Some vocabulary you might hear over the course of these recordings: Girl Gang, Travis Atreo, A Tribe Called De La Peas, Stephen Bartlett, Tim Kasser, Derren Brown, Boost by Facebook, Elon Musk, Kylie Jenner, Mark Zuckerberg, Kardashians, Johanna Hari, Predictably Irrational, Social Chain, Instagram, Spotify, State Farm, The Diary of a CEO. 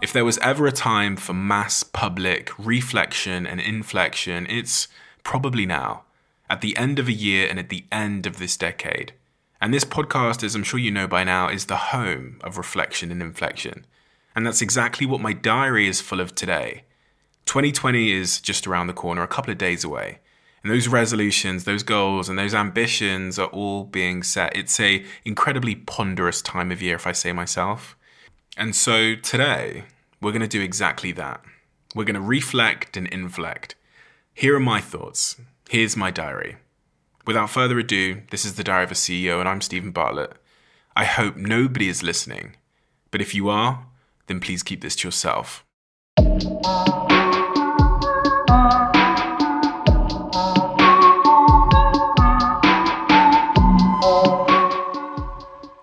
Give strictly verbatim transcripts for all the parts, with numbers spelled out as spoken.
If there was ever a time for mass public reflection and inflection, it's probably now, at the end of a year and at the end of this decade. And this podcast, as I'm sure you know by now, is the home of reflection and inflection. And that's exactly what my diary is full of today. twenty twenty is just around the corner, a couple of days away. And those resolutions, those goals, and those ambitions are all being set. It's an incredibly ponderous time of year, if I say myself. And so today, we're going to do exactly that. We're going to reflect and inflect. Here are my thoughts. Here's my diary. Without further ado, this is The Diary of a C E O, and I'm Stephen Bartlett. I hope nobody is listening, but if you are, then please keep this to yourself.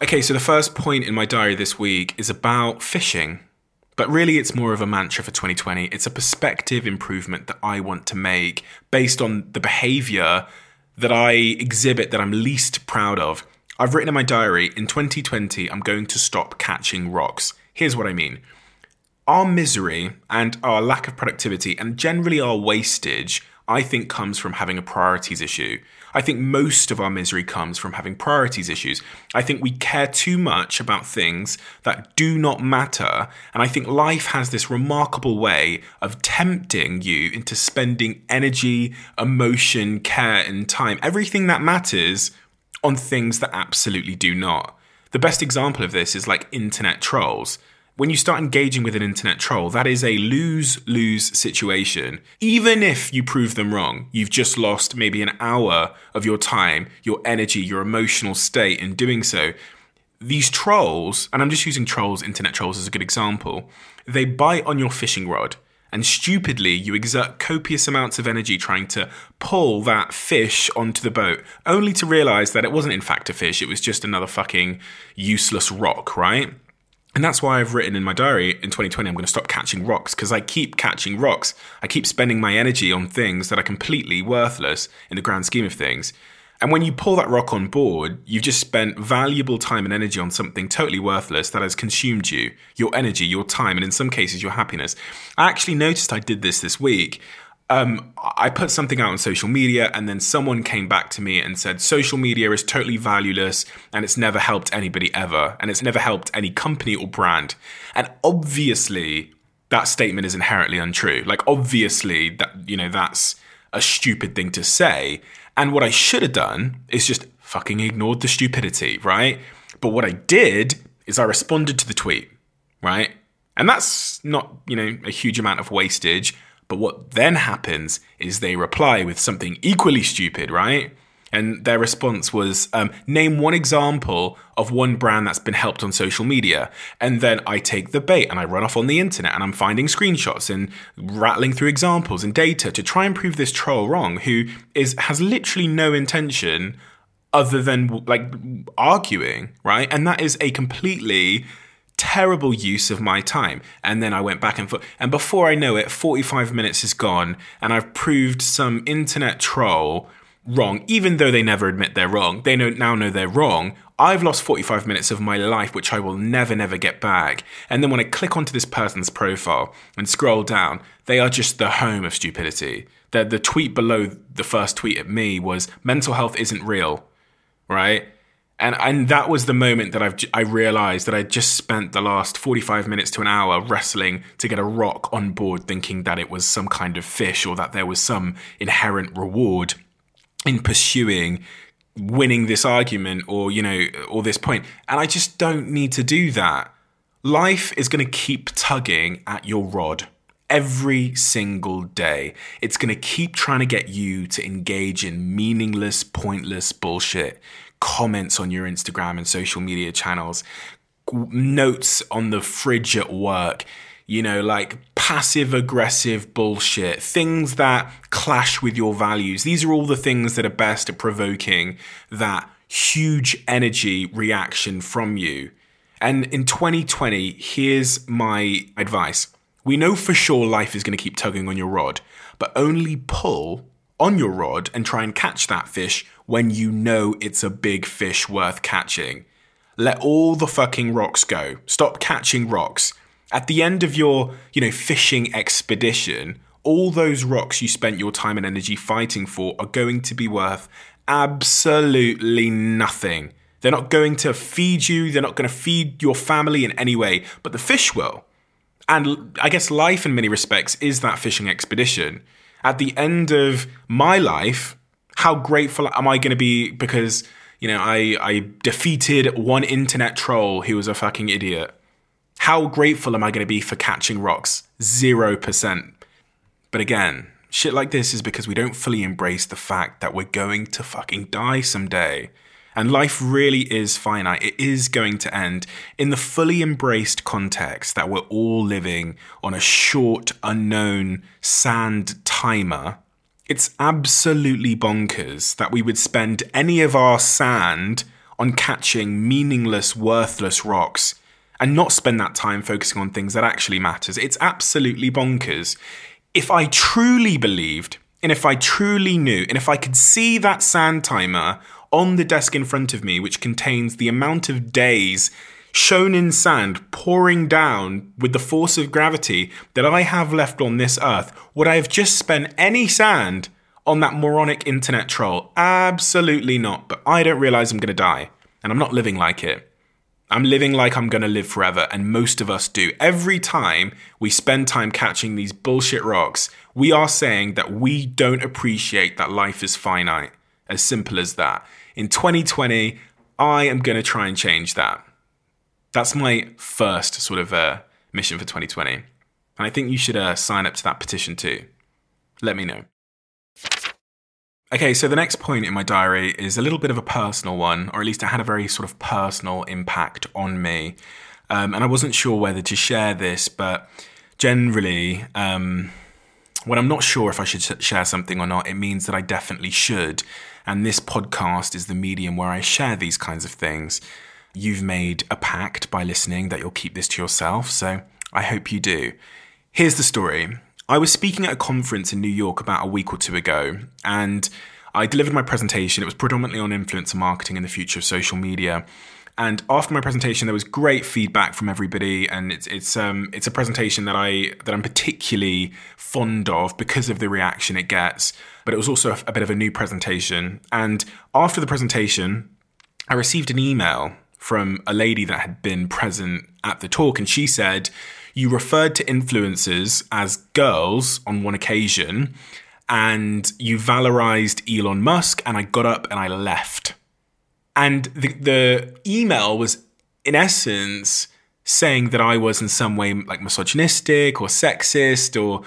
Okay, so the first point in my diary this week is about fishing, but really it's more of a mantra for twenty twenty. It's a perspective improvement that I want to make based on the behavior that I exhibit that I'm least proud of. I've written in my diary, in twenty twenty, I'm going to stop catching rocks. Here's what I mean. Our misery and our lack of productivity and generally our wastage, I think, comes from having a priorities issue. I think most of our misery comes from having priorities issues. I think we care too much about things that do not matter. And I think life has this remarkable way of tempting you into spending energy, emotion, care, and time, everything that matters, on things that absolutely do not. The best example of this is like internet trolls. When you start engaging with an internet troll, that is a lose-lose situation. Even if you prove them wrong, you've just lost maybe an hour of your time, your energy, your emotional state in doing so. These trolls, and I'm just using trolls, internet trolls as a good example, they bite on your fishing rod. And stupidly, you exert copious amounts of energy trying to pull that fish onto the boat, only to realize that it wasn't in fact a fish, it was just another fucking useless rock, right? And that's why I've written in my diary, in twenty twenty, I'm going to stop catching rocks, because I keep catching rocks. I keep spending my energy on things that are completely worthless in the grand scheme of things. And when you pull that rock on board, you've just spent valuable time and energy on something totally worthless that has consumed you, your energy, your time, and in some cases, your happiness. I actually noticed I did this this week. Um, I put something out on social media and then someone came back to me and said, social media is totally valueless and it's never helped anybody ever. And it's never helped any company or brand. And obviously that statement is inherently untrue. Like obviously that, you know, that's a stupid thing to say. And what I should have done is just fucking ignored the stupidity, right? But what I did is I responded to the tweet, right? And that's not, you know, a huge amount of wastage. But what then happens is they reply with something equally stupid, right? And their response was, um, name one example of one brand that's been helped on social media. And then I take the bait and I run off on the internet and I'm finding screenshots and rattling through examples and data to try and prove this troll wrong, who is has literally no intention other than like arguing, right? And that is a completely terrible use of my time. And then I went back and forth. And before I know it, forty-five minutes is gone and I've proved some internet troll wrong, even though they never admit they're wrong. They know, now know they're wrong. I've lost forty-five minutes of my life, which I will never, never get back. And then when I click onto this person's profile and scroll down, they are just the home of stupidity. The, the tweet below the first tweet at me was, mental health isn't real, right? And and that was the moment that I've, I realized that I just spent the last forty-five minutes to an hour wrestling to get a rock on board, thinking that it was some kind of fish or that there was some inherent reward in pursuing winning this argument or, you know, or this point. And I just don't need to do that. Life is going to keep tugging at your rod every single day. It's going to keep trying to get you to engage in meaningless, pointless bullshit. Comments on your Instagram and social media channels, notes on the fridge at work, you know, like passive aggressive bullshit, things that clash with your values. These are all the things that are best at provoking that huge energy reaction from you. And in twenty twenty, here's my advice. We know for sure life is going to keep tugging on your rod, but only pull on your rod and try and catch that fish when you know it's a big fish worth catching. Let all the fucking rocks go. Stop catching rocks. At the end of your, you know, fishing expedition, all those rocks you spent your time and energy fighting for are going to be worth absolutely nothing. They're not going to feed you. They're not going to feed your family in any way, but the fish will. And I guess life in many respects is that fishing expedition. At the end of my life, how grateful am I going to be because, you know, I, I defeated one internet troll who was a fucking idiot? How grateful am I going to be for catching rocks? Zero percent. But again, shit like this is because we don't fully embrace the fact that we're going to fucking die someday. And life really is finite. It is going to end in the fully embraced context that we're all living on a short, unknown sand timer. It's absolutely bonkers that we would spend any of our sand on catching meaningless, worthless rocks and not spend that time focusing on things that actually matters. It's absolutely bonkers. If I truly believed, and if I truly knew, and if I could see that sand timer on the desk in front of me, which contains the amount of days shown in sand pouring down with the force of gravity that I have left on this earth, would I have just spent any sand on that moronic internet troll? Absolutely not. But I don't realize I'm going to die, and I'm not living like it. I'm living like I'm going to live forever, and most of us do. Every time we spend time catching these bullshit rocks, we are saying that we don't appreciate that life is finite. As simple as that. In twenty twenty, I am going to try and change that. That's my first sort of uh, mission for twenty twenty. And I think you should uh, sign up to that petition too. Let me know. Okay, so the next point in my diary is a little bit of a personal one, or at least it had a very sort of personal impact on me. Um, and I wasn't sure whether to share this, but generally, um, when I'm not sure if I should share something or not, it means that I definitely should. And this podcast is the medium where I share these kinds of things. You've made a pact by listening that you'll keep this to yourself, so I hope you do. Here's the story. I was speaking at a conference in New York about a week or two ago, and I delivered my presentation. It was predominantly on influencer marketing and the future of social media. And after my presentation, there was great feedback from everybody, and it's it's um it's a presentation that I that I'm particularly fond of because of the reaction it gets. But it was also a, a bit of a new presentation. And after the presentation, I received an email from a lady that had been present at the talk, and she said, "You referred to influencers as girls on one occasion, and you valorized Elon Musk, and I got up and I left." And the, the email was, in essence, saying that I was in some way like misogynistic or sexist or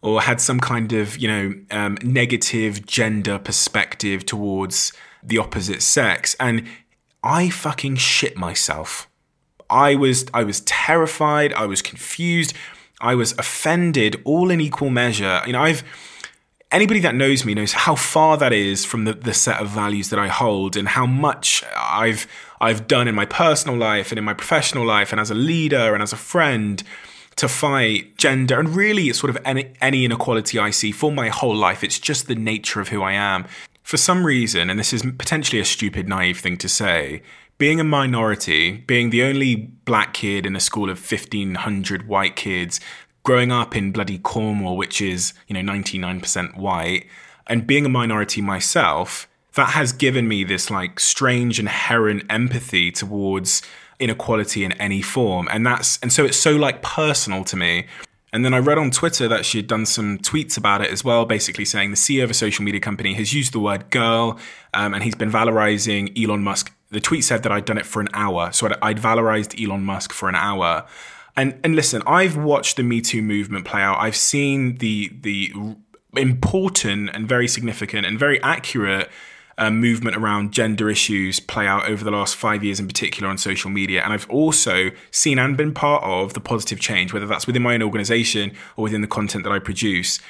or had some kind of, you know, um, negative gender perspective towards the opposite sex. And I fucking shit myself. I was I was terrified, I was confused, I was offended, all in equal measure. You know, I've anybody that knows me knows how far that is from the, the set of values that I hold and how much I've I've done in my personal life and in my professional life and as a leader and as a friend to fight gender and really it's sort of any, any inequality I see for my whole life. It's just the nature of who I am. For some reason, and this is potentially a stupid, naive thing to say, being a minority, being the only black kid in a school of fifteen hundred white kids, growing up in bloody Cornwall, which is, you know, ninety-nine percent white, and being a minority myself, that has given me this like strange inherent empathy towards inequality in any form. And that's, and so it's so like personal to me. And then I read on Twitter that she had done some tweets about it as well, basically saying the C E O of a social media company has used the word girl, um, and he's been valorizing Elon Musk. The tweet said that I'd done it for an hour. So I'd, I'd valorized Elon Musk for an hour. And and listen, I've watched the Me Too movement play out. I've seen the the important and very significant and very accurate uh, movement around gender issues play out over the last five years in particular on social media. And I've also seen and been part of the positive change, whether that's within my own organization or within the content that I produce.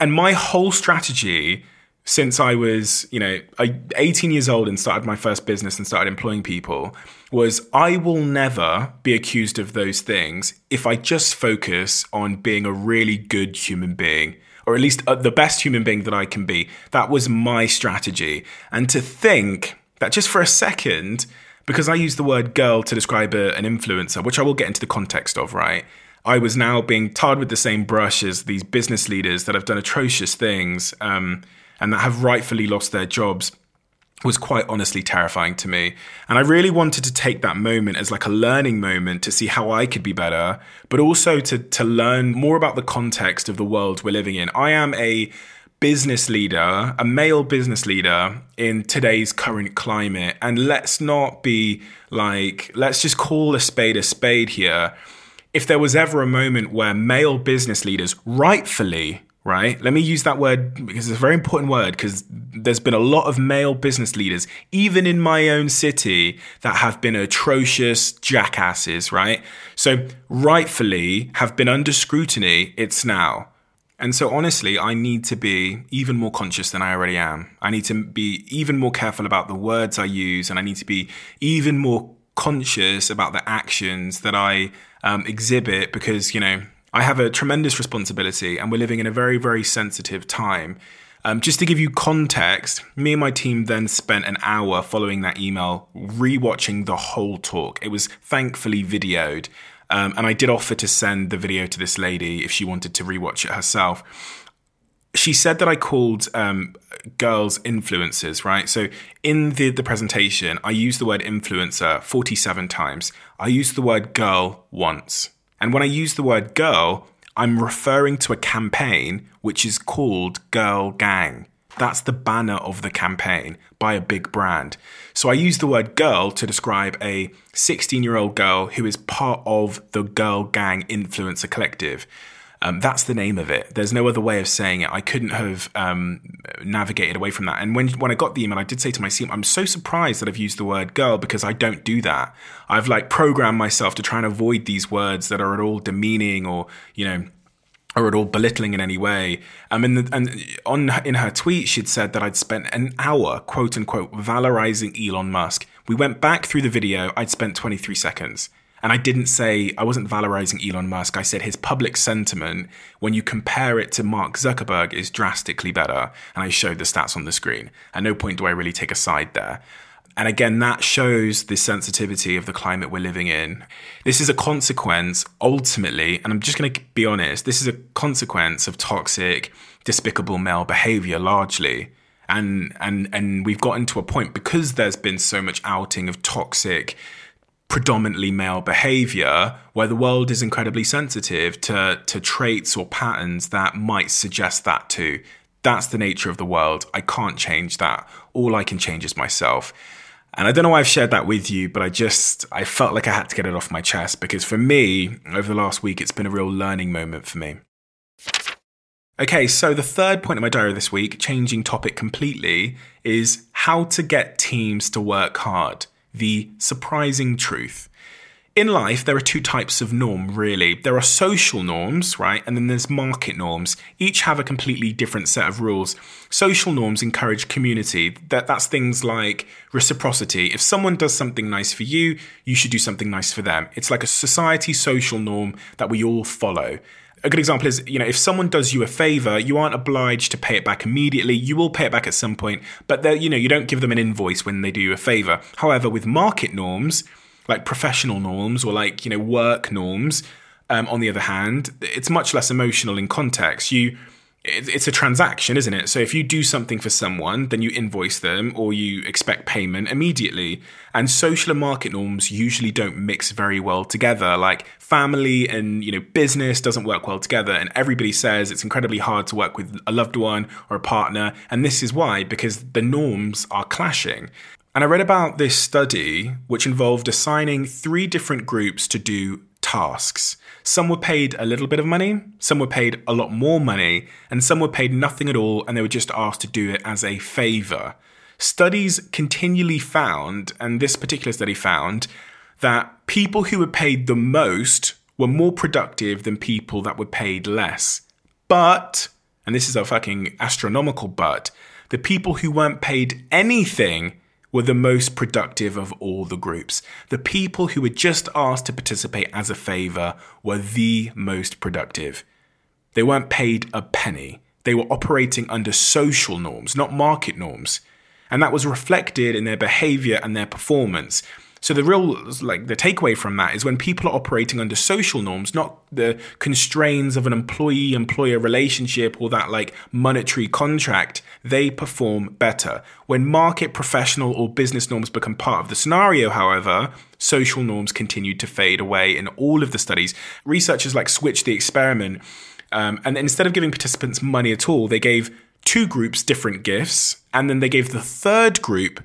And my whole strategy since I was, you know, eighteen years old and started my first business and started employing people was I will never be accused of those things if I just focus on being a really good human being. or at least the best human being that I can be. That was my strategy. And to think that just for a second, because I use the word girl to describe a, an influencer, which I will get into the context of, right? I was now being tarred with the same brush as these business leaders that have done atrocious things um, and that have rightfully lost their jobs was quite honestly terrifying to me. And I really wanted to take that moment as like a learning moment to see how I could be better, but also to to learn more about the context of the world we're living in. I am a business leader, a male business leader in today's current climate. And let's not be like, let's just call a spade a spade here. If there was ever a moment where male business leaders rightfully, right? Let me use that word because it's a very important word, because there's been a lot of male business leaders, even in my own city, that have been atrocious jackasses, right? So rightfully have been under scrutiny. It's now. And so honestly, I need to be even more conscious than I already am. I need to be even more careful about the words I use, and I need to be even more conscious about the actions that I um, exhibit, because, you know, I have a tremendous responsibility and we're living in a very, very sensitive time. Um, just to give you context, me and my team then spent an hour following that email, rewatching the whole talk. It was thankfully videoed. Um, and I did offer to send the video to this lady if she wanted to rewatch it herself. She said that I called um, girls influencers, right? So in the, the presentation, I used the word influencer forty-seven times. I used the word girl once. And when I use the word girl, I'm referring to a campaign which is called Girl Gang. That's the banner of the campaign by a big brand. So I use the word girl to describe a sixteen-year-old girl who is part of the Girl Gang Influencer Collective. Um, that's the name of it. There's no other way of saying it. I couldn't have um, navigated away from that. And when when I got the email, I did say to my team, I'm so surprised that I've used the word girl, because I don't do that. I've like programmed myself to try and avoid these words that are at all demeaning or, you know, are at all belittling in any way. Um, and, the, and on in her tweet, she'd said that I'd spent an hour, quote unquote, valorizing Elon Musk. We went back through the video. I'd spent twenty-three seconds. And I didn't say, I wasn't valorizing Elon Musk. I said his public sentiment, when you compare it to Mark Zuckerberg, is drastically better. And I showed the stats on the screen. At no point do I really take a side there. And again, that shows the sensitivity of the climate we're living in. This is a consequence, ultimately, and I'm just going to be honest, this is a consequence of toxic, despicable male behavior largely. And, and, and we've gotten to a point, because there's been so much outing of toxic, predominantly male behavior, where the world is incredibly sensitive to, to traits or patterns that might suggest that too. That's the nature of the world. I can't change that. All I can change is myself. And I don't know why I've shared that with you, but I just, I felt like I had to get it off my chest, because for me, over the last week, it's been a real learning moment for me. Okay, so the third point of my diary this week, changing topic completely, is how to get teams to work hard. The surprising truth. In life, there are two types of norm, really. There are social norms, right? And then there's market norms. Each have a completely different set of rules. Social norms encourage community. That, that's things like reciprocity. If someone does something nice for you, you should do something nice for them. It's like a society social norm that we all follow. A good example is, you know, if someone does you a favor, you aren't obliged to pay it back immediately. You will pay it back at some point, but you know, you don't give them an invoice when they do you a favor. However, with market norms, like professional norms or like, you know, work norms, um, on the other hand, it's much less emotional in context. You, it's a transaction, isn't it? So if you do something for someone, then you invoice them or you expect payment immediately. And social and market norms usually don't mix very well together. Like family and, you know, business doesn't work well together. And everybody says it's incredibly hard to work with a loved one or a partner. And this is why, because the norms are clashing. And I read about this study, which involved assigning three different groups to do tasks. Some were paid a little bit of money, some were paid a lot more money, and some were paid nothing at all, and they were just asked to do it as a favor. Studies continually found, and this particular study found, that people who were paid the most were more productive than people that were paid less. But, and this is a fucking astronomical but, the people who weren't paid anything were the most productive of all the groups. The people who were just asked to participate as a favor were the most productive. They weren't paid a penny. They were operating under social norms, not market norms. And that was reflected in their behavior and their performance. So the real, like the takeaway from that is when people are operating under social norms, not the constraints of an employee-employer relationship or that like monetary contract, they perform better. When market, professional or business norms become part of the scenario, however, social norms continue to fade away in all of the studies. Researchers like switched the experiment um, and instead of giving participants money at all, they gave two groups different gifts and then they gave the third group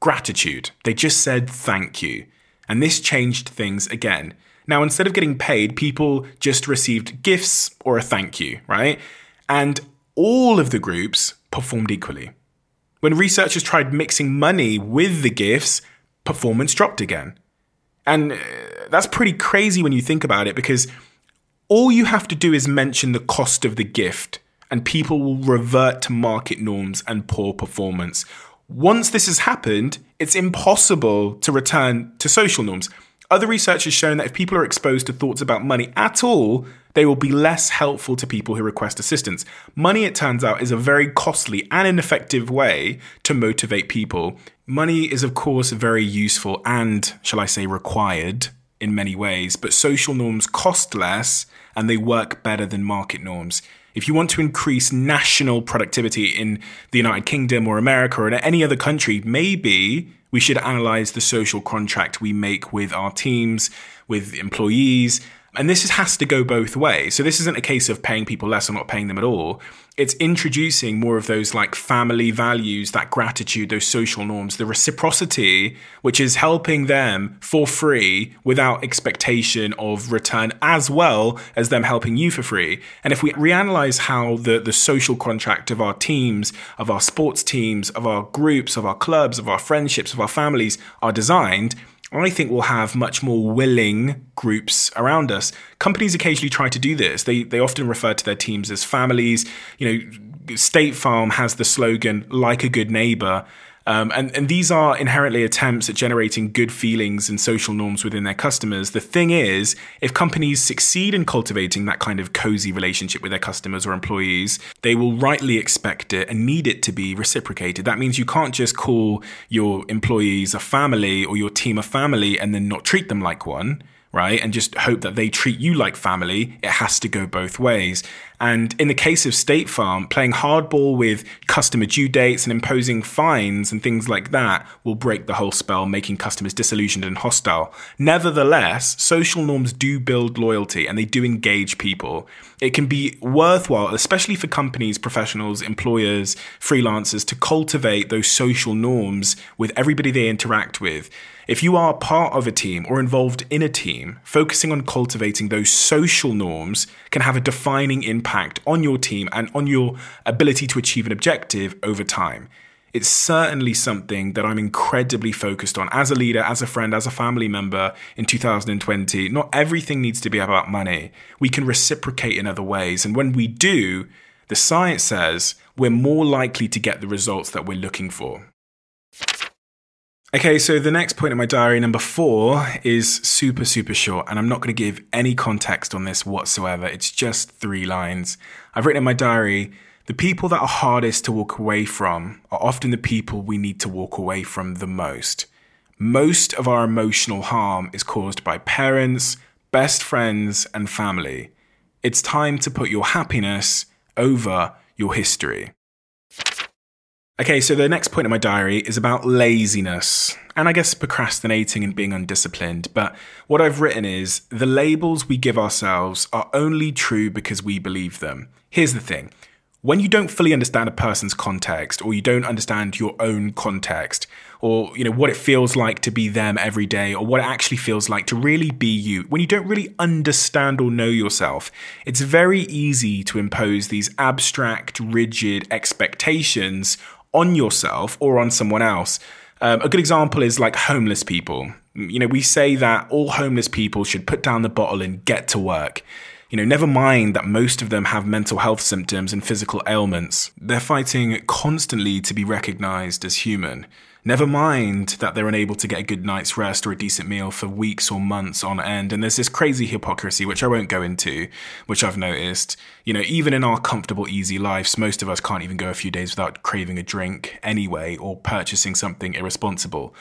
gratitude. They just said thank you. And this changed things again. Now, instead of getting paid, people just received gifts or a thank you, right? And all of the groups performed equally. When researchers tried mixing money with the gifts, performance dropped again. And that's pretty crazy when you think about it, because all you have to do is mention the cost of the gift and people will revert to market norms and poor performance. Once this has happened, it's impossible to return to social norms. Other research has shown that if people are exposed to thoughts about money at all, they will be less helpful to people who request assistance. Money, it turns out, is a very costly and ineffective way to motivate people. Money is, of course, very useful and, shall I say, required in many ways, but social norms cost less and they work better than market norms. If you want to increase national productivity in the United Kingdom or America or in any other country, maybe we should analyze the social contract we make with our teams, with employees. And this has to go both ways. So this isn't a case of paying people less or not paying them at all. It's introducing more of those like family values, that gratitude, those social norms, the reciprocity, which is helping them for free without expectation of return, as well as them helping you for free. And if we reanalyze how the, the social contract of our teams, of our sports teams, of our groups, of our clubs, of our friendships, of our families are designed, I think we'll have much more willing groups around us. Companies occasionally try to do this. They they often refer to their teams as families. You know, State Farm has the slogan, like a good neighbor. Um, and, and these are inherently attempts at generating good feelings and social norms within their customers. The thing is, if companies succeed in cultivating that kind of cozy relationship with their customers or employees, they will rightly expect it and need it to be reciprocated. That means you can't just call your employees a family or your team a family and then not treat them like one, right? And just hope that they treat you like family. It has to go both ways. And in the case of State Farm, playing hardball with customer due dates and imposing fines and things like that will break the whole spell, making customers disillusioned and hostile. Nevertheless, social norms do build loyalty and they do engage people. It can be worthwhile, especially for companies, professionals, employers, freelancers, to cultivate those social norms with everybody they interact with. If you are part of a team or involved in a team, focusing on cultivating those social norms can have a defining impact impact on your team and on your ability to achieve an objective over time. It's certainly something that I'm incredibly focused on as a leader, as a friend, as a family member in two thousand twenty. Not everything needs to be about money. We can reciprocate in other ways. And when we do, the science says we're more likely to get the results that we're looking for. Okay, so the next point in my diary, number four, is super, super short, and I'm not going to give any context on this whatsoever. It's just three lines. I've written in my diary, the people that are hardest to walk away from are often the people we need to walk away from the most. Most of our emotional harm is caused by parents, best friends, and family. It's time to put your happiness over your history. Okay, so the next point in my diary is about laziness and I guess procrastinating and being undisciplined. But what I've written is the labels we give ourselves are only true because we believe them. Here's the thing. When you don't fully understand a person's context or you don't understand your own context or, you know, what it feels like to be them every day or what it actually feels like to really be you, when you don't really understand or know yourself, it's very easy to impose these abstract, rigid expectations on yourself or on someone else. Um, a good example is like homeless people. You know, we say that all homeless people should put down the bottle and get to work. You know, never mind that most of them have mental health symptoms and physical ailments. They're fighting constantly to be recognized as human. Never mind that they're unable to get a good night's rest or a decent meal for weeks or months on end. And there's this crazy hypocrisy, which I won't go into, which I've noticed. You know, even in our comfortable, easy lives, most of us can't even go a few days without craving a drink anyway or purchasing something irresponsible.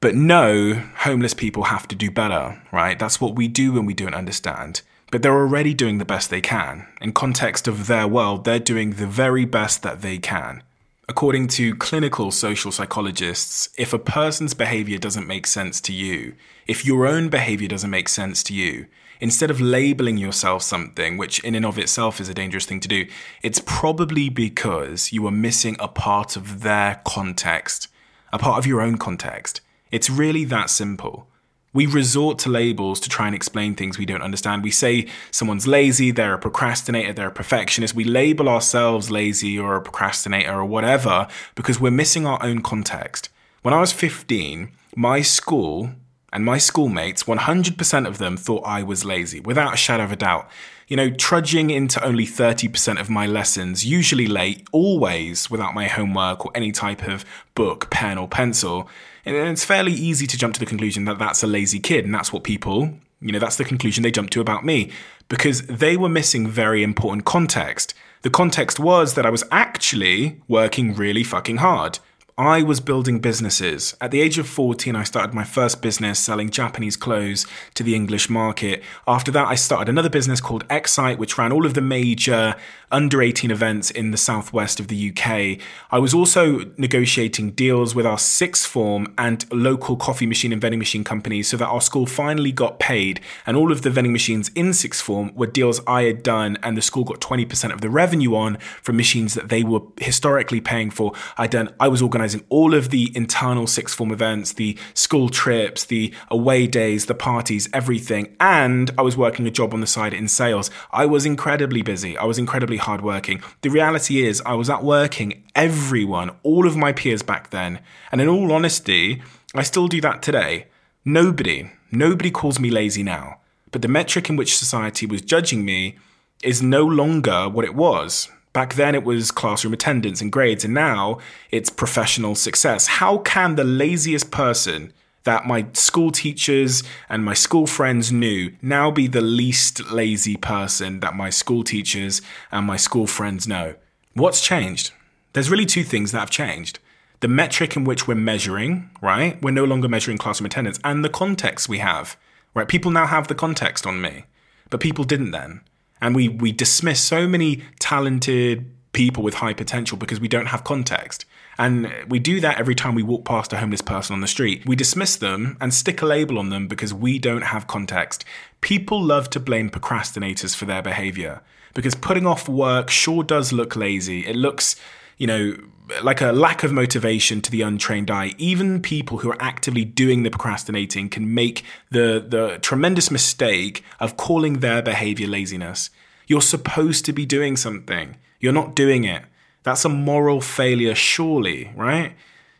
But no, homeless people have to do better, right? That's what we do when we don't understand. But they're already doing the best they can. In context of their world, they're doing the very best that they can. According to clinical social psychologists, if a person's behavior doesn't make sense to you, if your own behavior doesn't make sense to you, instead of labeling yourself something, which in and of itself is a dangerous thing to do, it's probably because you are missing a part of their context, a part of your own context. It's really that simple. We resort to labels to try and explain things we don't understand. We say someone's lazy, they're a procrastinator, they're a perfectionist. We label ourselves lazy or a procrastinator or whatever because we're missing our own context. When I was fifteen, my school and my schoolmates, one hundred percent of them thought I was lazy, without a shadow of a doubt. You know, trudging into only thirty percent of my lessons, usually late, always without my homework or any type of book, pen or pencil. And it's fairly easy to jump to the conclusion that that's a lazy kid. And that's what people, you know, that's the conclusion they jumped to about me, because they were missing very important context. The context was that I was actually working really fucking hard. I was building businesses. At the age of fourteen, I started my first business selling Japanese clothes to the English market. After that, I started another business called Excite, which ran all of the major under eighteen events in the southwest of the U K. I was also negotiating deals with our sixth form and local coffee machine and vending machine companies so that our school finally got paid. And all of the vending machines in sixth form were deals I had done, and the school got twenty percent of the revenue on from machines that they were historically paying for. I'd done, I was organizing all of the internal sixth form events, the school trips, the away days, the parties, everything. And I was working a job on the side in sales. I was incredibly busy. I was incredibly hardworking. The reality is I was outworking everyone, all of my peers back then. And in all honesty, I still do that today. Nobody, nobody calls me lazy now. But the metric in which society was judging me is no longer what it was. Back then it was classroom attendance and grades, and now it's professional success. How can the laziest person that my school teachers and my school friends knew now be the least lazy person that my school teachers and my school friends know? What's changed? There's really two things that have changed. The metric in which we're measuring, right? We're no longer measuring classroom attendance, and the context we have, right? People now have the context on me, but people didn't then. And we we dismiss so many talented people with high potential because we don't have context. And we do that every time we walk past a homeless person on the street. We dismiss them and stick a label on them because we don't have context. People love to blame procrastinators for their behavior because putting off work sure does look lazy. It looks, you know, like a lack of motivation to the untrained eye. Even people who are actively doing the procrastinating can make the, the tremendous mistake of calling their behavior laziness. You're supposed to be doing something. You're not doing it. That's a moral failure, surely, right?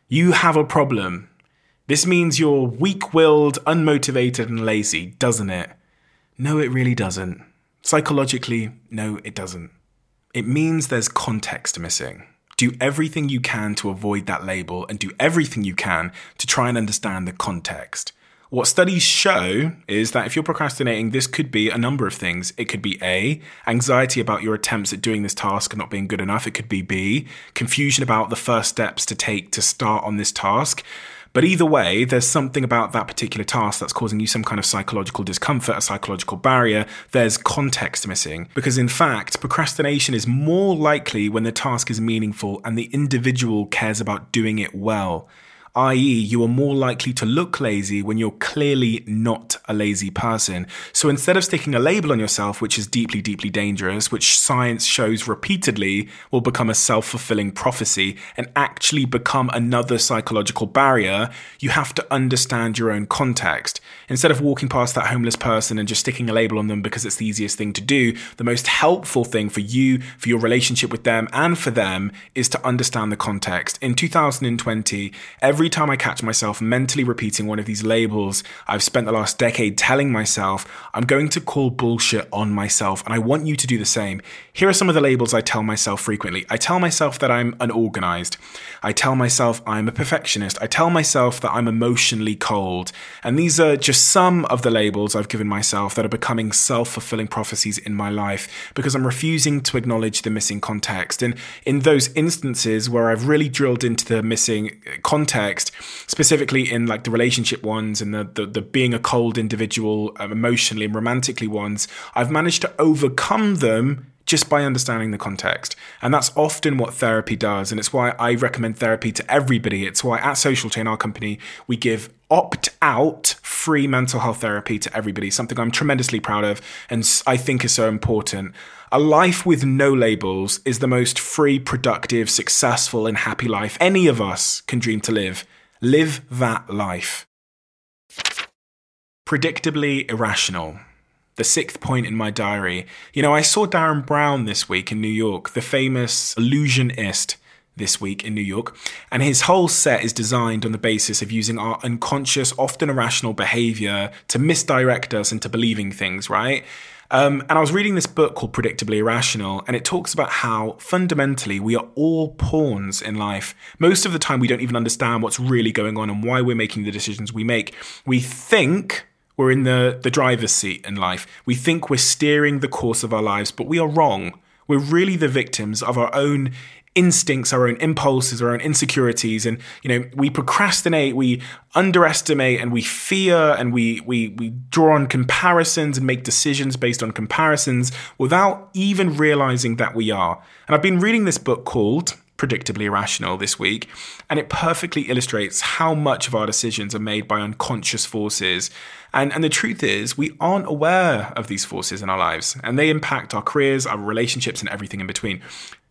You have a problem. This means you're weak-willed, unmotivated, and lazy, doesn't it? No, it really doesn't. Psychologically, no, it doesn't. It means there's context missing. Do everything you can to avoid that label and do everything you can to try and understand the context. What studies show is that if you're procrastinating, this could be a number of things. It could be A, anxiety about your attempts at doing this task and not being good enough. It could be B, confusion about the first steps to take to start on this task. But either way, there's something about that particular task that's causing you some kind of psychological discomfort, a psychological barrier. There's context missing. Because in fact, procrastination is more likely when the task is meaningful and the individual cares about doing it well. that is, you are more likely to look lazy when you're clearly not a lazy person. So instead of sticking a label on yourself, which is deeply, deeply dangerous, which science shows repeatedly will become a self-fulfilling prophecy and actually become another psychological barrier, you have to understand your own context. Instead of walking past that homeless person and just sticking a label on them because it's the easiest thing to do, the most helpful thing for you, for your relationship with them and for them is to understand the context. In two thousand twenty, every Every time I catch myself mentally repeating one of these labels I've spent the last decade telling myself, I'm going to call bullshit on myself, and I want you to do the same. Here are some of the labels I tell myself frequently. I tell myself that I'm unorganized. I tell myself I'm a perfectionist. I tell myself that I'm emotionally cold. And these are just some of the labels I've given myself that are becoming self-fulfilling prophecies in my life because I'm refusing to acknowledge the missing context. And in those instances where I've really drilled into the missing context, specifically in like the relationship ones and the, the, the being a cold individual um, emotionally and romantically ones, I've managed to overcome them just by understanding the context. And that's often what therapy does. And it's why I recommend therapy to everybody. It's why at Social Chain, our company, we give opt-out free mental health therapy to everybody, something I'm tremendously proud of and I think is so important. A life with no labels is the most free, productive, successful, and happy life any of us can dream to live. Live that life. Predictably irrational. The sixth point in my diary. You know, I saw Derren Brown this week in New York, the famous illusionist this week in New York, and his whole set is designed on the basis of using our unconscious, often irrational behavior to misdirect us into believing things, right? Um, and I was reading this book called Predictably Irrational, and it talks about how fundamentally we are all pawns in life. Most of the time, we don't even understand what's really going on and why we're making the decisions we make. We think we're in the, the driver's seat in life. We think we're steering the course of our lives, but we are wrong. We're really the victims of our own instincts, our own impulses, our own insecurities. And, you know, we procrastinate, we underestimate, and we fear, and we, we, we draw on comparisons and make decisions based on comparisons without even realizing that we are. And I've been reading this book called Predictably Irrational this week, and it perfectly illustrates how much of our decisions are made by unconscious forces. And, and the truth is, we aren't aware of these forces in our lives, and they impact our careers, our relationships, and everything in between.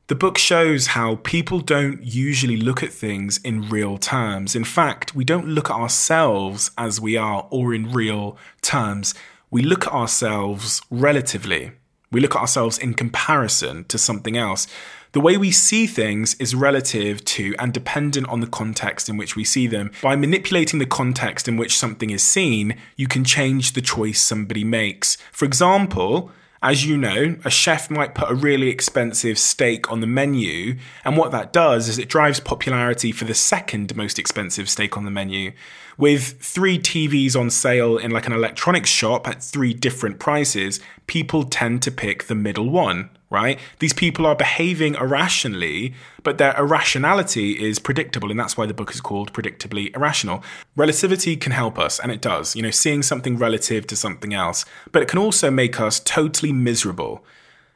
The book shows how people don't usually look at things in real terms. In fact, we don't look at ourselves as we are or in real terms. We look at ourselves relatively. We look at ourselves in comparison to something else. The way we see things is relative to and dependent on the context in which we see them. By manipulating the context in which something is seen, you can change the choice somebody makes. For example, as you know, a chef might put a really expensive steak on the menu, and what that does is it drives popularity for the second most expensive steak on the menu. With three T Vs on sale in like an electronics shop at three different prices, people tend to pick the middle one, right? These people are behaving irrationally, but their irrationality is predictable, and that's why the book is called Predictably Irrational. Relativity can help us, and it does, you know, seeing something relative to something else, but it can also make us totally miserable.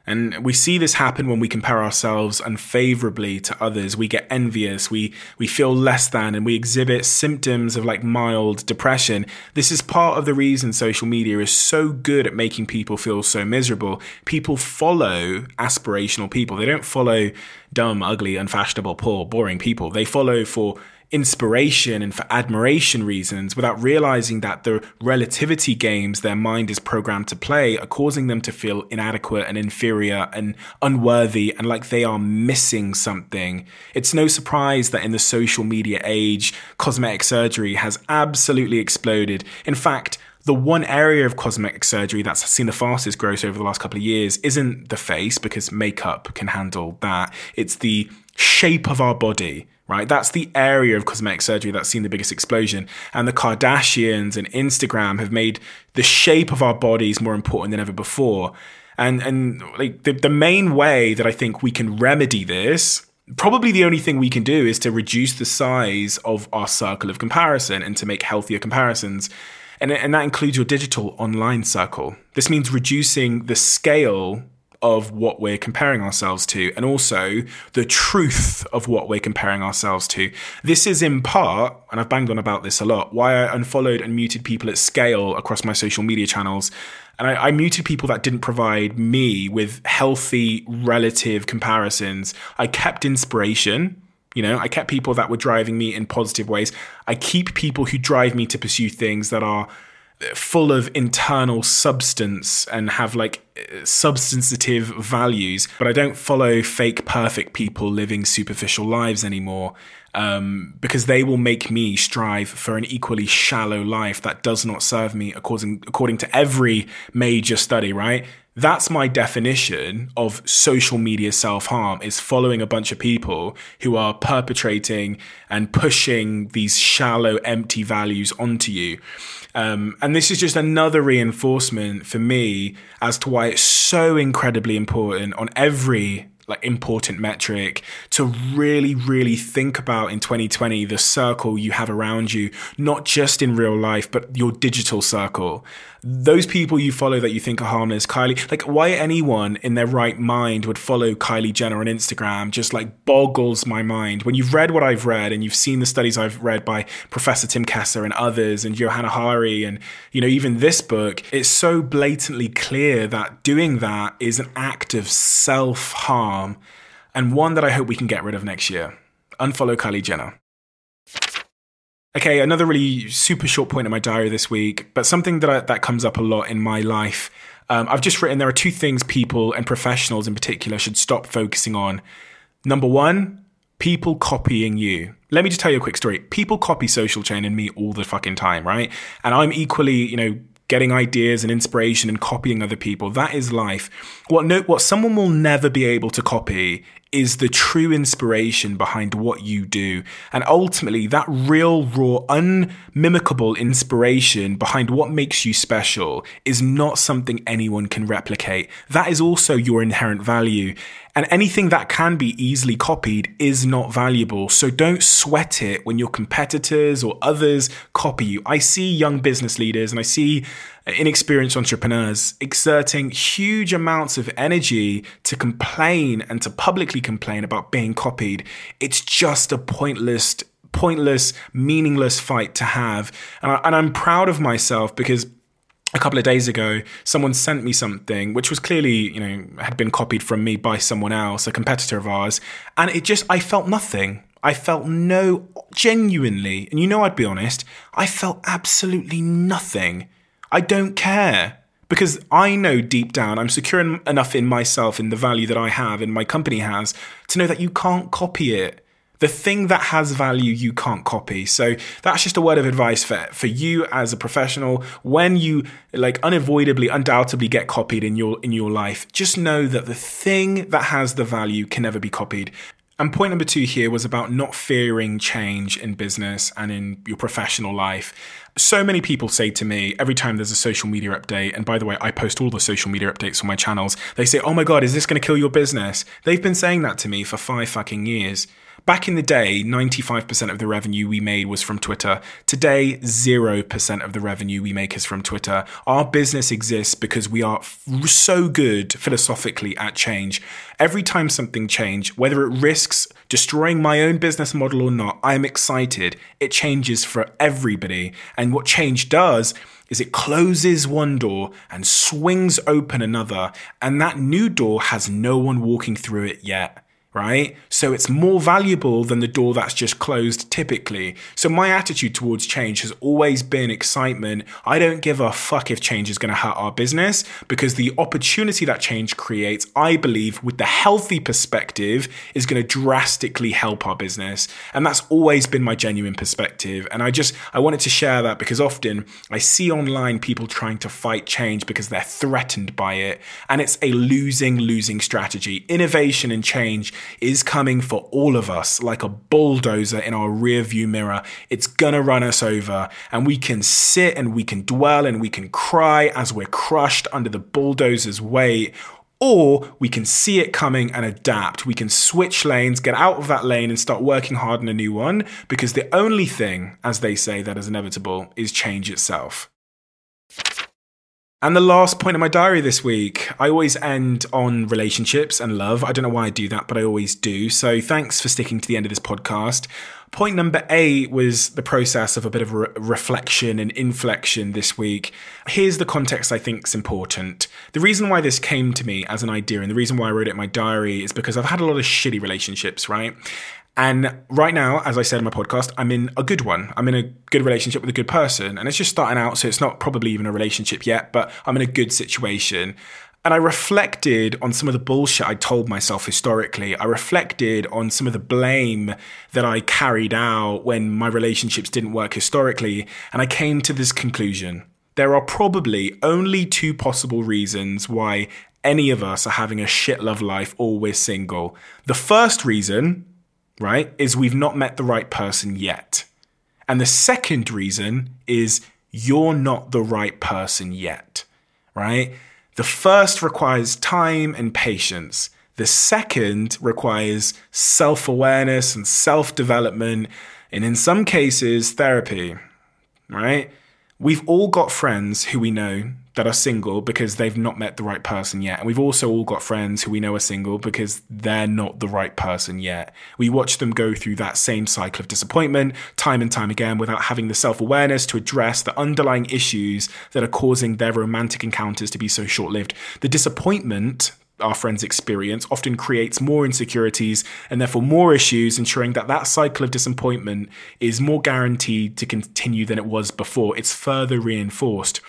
And we see this happen when we compare ourselves unfavorably to others. We get envious, we we feel less than, and we exhibit symptoms of like mild depression. This is part of the reason social media is so good at making people feel so miserable. People follow aspirational people. They don't follow dumb, ugly, unfashionable, poor, boring people. They follow for inspiration and for admiration reasons without realizing that the relativity games their mind is programmed to play are causing them to feel inadequate and inferior and unworthy and like they are missing something. It's no surprise that in the social media age, cosmetic surgery has absolutely exploded. In fact, the one area of cosmetic surgery that's seen the fastest growth over the last couple of years isn't the face, because makeup can handle that. It's the shape of our body, right? That's the area of cosmetic surgery that's seen the biggest explosion. And the Kardashians and Instagram have made the shape of our bodies more important than ever before. And and like the, the main way that I think we can remedy this, probably the only thing we can do, is to reduce the size of our circle of comparison and to make healthier comparisons. And, and that includes your digital online circle. This means reducing the scale of what we're comparing ourselves to, and also the truth of what we're comparing ourselves to. This is in part, and I've banged on about this a lot, why I unfollowed and muted people at scale across my social media channels. And I, I muted people that didn't provide me with healthy relative comparisons. I kept inspiration. You know, I kept people that were driving me in positive ways. I keep people who drive me to pursue things that are full of internal substance and have like substantive values, but I don't follow fake perfect people living superficial lives anymore, um, because they will make me strive for an equally shallow life that does not serve me according, according to every major study, right? That's my definition of social media self-harm, is following a bunch of people who are perpetrating and pushing these shallow, empty values onto you. Um, and this is just another reinforcement for me as to why it's so incredibly important on every like important metric to really, really think about in twenty twenty, the circle you have around you, not just in real life, but your digital circle. Those people you follow that you think are harmless, Kylie, like why anyone in their right mind would follow Kylie Jenner on Instagram just like boggles my mind. When you've read what I've read and you've seen the studies I've read by Professor Tim Kasser and others and Johanna Hari and, you know, even this book, it's so blatantly clear that doing that is an act of self-harm, and one that I hope we can get rid of next year. Unfollow Kylie Jenner. Okay, another really super short point in my diary this week, but something that I, that comes up a lot in my life. Um, I've just written there are two things people and professionals in particular should stop focusing on. Number one, people copying you. Let me just tell you a quick story. People copy Social Chain and me all the fucking time, right? And I'm equally, you know, getting ideas and inspiration and copying other people. That is life. What no, what someone will never be able to copy is the true inspiration behind what you do. And ultimately, that real, raw, unmimicable inspiration behind what makes you special is not something anyone can replicate. That is also your inherent value. And anything that can be easily copied is not valuable. So don't sweat it when your competitors or others copy you. I see young business leaders and I see inexperienced entrepreneurs exerting huge amounts of energy to complain and to publicly complain about being copied. It's just a pointless, pointless, meaningless fight to have. And, I, and I'm proud of myself because a couple of days ago, someone sent me something which was clearly, you know, had been copied from me by someone else, a competitor of ours. And it just, I felt nothing. I felt no, genuinely, and you know, I'd be honest, I felt absolutely nothing. I don't care because I know deep down I'm secure in, enough in myself, in the value that I have and my company has, to know that you can't copy it. The thing that has value, you can't copy. So that's just a word of advice for, for you as a professional. When you like unavoidably, undoubtedly get copied in your in your life, just know that the thing that has the value can never be copied. And point number two here was about not fearing change in business and in your professional life. So many people say to me every time there's a social media update, and by the way, I post all the social media updates on my channels, they say, oh my God, is this going to kill your business? They've been saying that to me for five fucking years. Back in the day, ninety-five percent of the revenue we made was from Twitter. Today, zero percent of the revenue we make is from Twitter. Our business exists because we are f- so good philosophically at change. Every time something changes, whether it risks destroying my own business model or not, I'm excited. It changes for everybody. And what change does is it closes one door and swings open another. And that new door has no one walking through it yet. Right? So it's more valuable than the door that's just closed typically. So my attitude towards change has always been excitement. I don't give a fuck if change is going to hurt our business because the opportunity that change creates, I believe, with the healthy perspective is going to drastically help our business. And that's always been my genuine perspective. And I just, I wanted to share that because often I see online people trying to fight change because they're threatened by it. And it's a losing, losing strategy. Innovation and change is coming for all of us like a bulldozer in our rear view mirror. It's gonna run us over, and we can sit and we can dwell and we can cry as we're crushed under the bulldozer's weight, or we can see it coming and adapt. We can switch lanes, get out of that lane and start working hard in a new one, because the only thing, as they say, that is inevitable is change itself. And the last point in my diary this week, I always end on relationships and love. I don't know why I do that, but I always do. So thanks for sticking to the end of this podcast. Point number eight was the process of a bit of re- reflection and inflection this week. Here's the context I think is important. The reason why this came to me as an idea and the reason why I wrote it in my diary is because I've had a lot of shitty relationships, right? And right now, as I said in my podcast, I'm in a good one. I'm in a good relationship with a good person. And it's just starting out, so it's not probably even a relationship yet, but I'm in a good situation. And I reflected on some of the bullshit I told myself historically. I reflected on some of the blame that I carried out when my relationships didn't work historically. And I came to this conclusion. There are probably only two possible reasons why any of us are having a shit love life or we're single. The first reason, right, is we've not met the right person yet. And the second reason is you're not the right person yet, right? The first requires time and patience. The second requires self-awareness and self-development, and in some cases, therapy, right? We've all got friends who we know that are single because they've not met the right person yet. And we've also all got friends who we know are single because they're not the right person yet. We watch them go through that same cycle of disappointment time and time again without having the self-awareness to address the underlying issues that are causing their romantic encounters to be so short-lived. The disappointment our friends experience often creates more insecurities and therefore more issues, ensuring that that cycle of disappointment is more guaranteed to continue than it was before. It's further reinforced.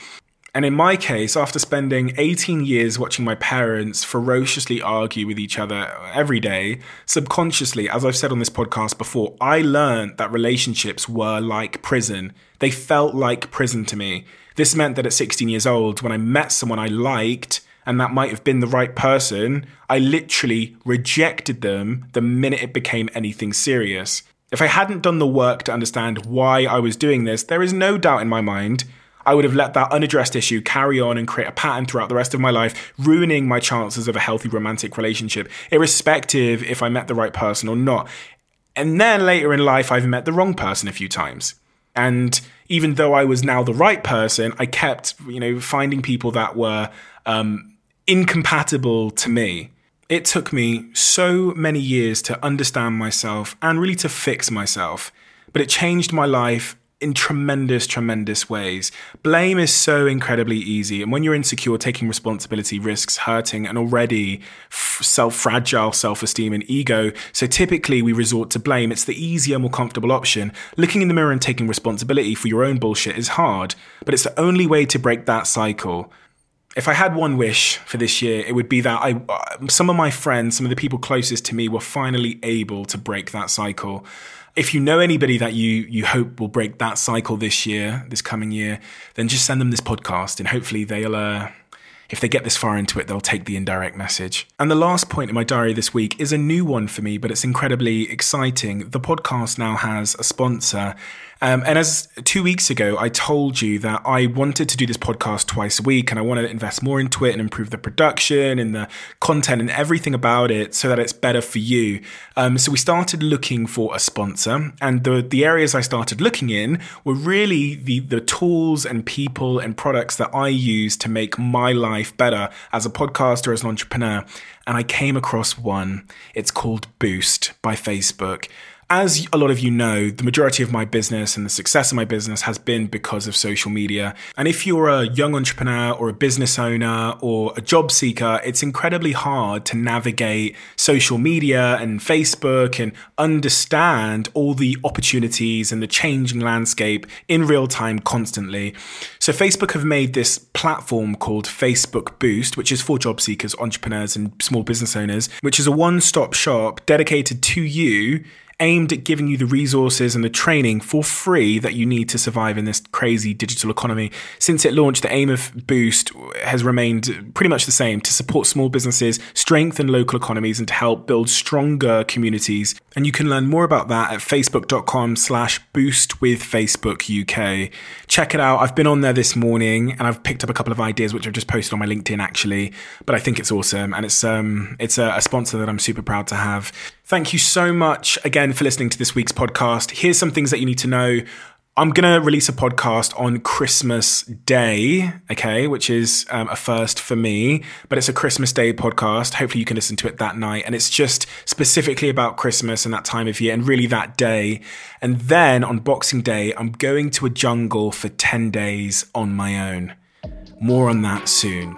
And in my case, after spending eighteen years watching my parents ferociously argue with each other every day, subconsciously, as I've said on this podcast before, I learned that relationships were like prison. They felt like prison to me. This meant that at sixteen years old, when I met someone I liked, and that might have been the right person, I literally rejected them the minute it became anything serious. If I hadn't done the work to understand why I was doing this, there is no doubt in my mind I would have let that unaddressed issue carry on and create a pattern throughout the rest of my life, ruining my chances of a healthy romantic relationship, irrespective if I met the right person or not. And then later in life, I've met the wrong person a few times. And even though I was now the right person, I kept, you know, finding people that were um, incompatible to me. It took me so many years to understand myself and really to fix myself, but it changed my life in tremendous, tremendous ways. Blame is so incredibly easy. And when you're insecure, taking responsibility risks hurting an already f- self-fragile self-esteem and ego. So typically we resort to blame. It's the easier, more comfortable option. Looking in the mirror and taking responsibility for your own bullshit is hard, but it's the only way to break that cycle. If I had one wish for this year, it would be that I, some of my friends, some of the people closest to me were finally able to break that cycle. If you know anybody that you you hope will break that cycle this year, this coming year, then just send them this podcast and hopefully they'll, uh, if they get this far into it, they'll take the indirect message. And the last point in my diary this week is a new one for me, but it's incredibly exciting. The podcast now has a sponsor. Um, and as two weeks ago, I told you that I wanted to do this podcast twice a week and I want to invest more into it and improve the production and the content and everything about it so that it's better for you. Um, so we started looking for a sponsor, and the, the areas I started looking in were really the, the tools and people and products that I use to make my life better as a podcaster, as an entrepreneur. And I came across one. It's called Boost by Facebook. As a lot of you know, the majority of my business and the success of my business has been because of social media. And if you're a young entrepreneur or a business owner or a job seeker, it's incredibly hard to navigate social media and Facebook and understand all the opportunities and the changing landscape in real time constantly. So Facebook have made this platform called Facebook Boost, which is for job seekers, entrepreneurs, and small business owners, which is a one-stop shop dedicated to you, aimed at giving you the resources and the training for free that you need to survive in this crazy digital economy. Since it launched, the aim of Boost has remained pretty much the same: to support small businesses, strengthen local economies, and to help build stronger communities. And you can learn more about that at facebook.com slash boost with Facebook U K. Check it out. I've been on there this morning and I've picked up a couple of ideas, which I've just posted on my LinkedIn actually, but I think it's awesome. And it's, um, it's a, a sponsor that I'm super proud to have. Thank you so much again for listening to this week's podcast. Here's some things that you need to know. I'm going to release a podcast on Christmas Day, okay, which is um, a first for me, but it's a Christmas Day podcast. Hopefully you can listen to it that night. And it's just specifically about Christmas and that time of year and really that day. And then on Boxing Day, I'm going to a jungle for ten days on my own. More on that soon.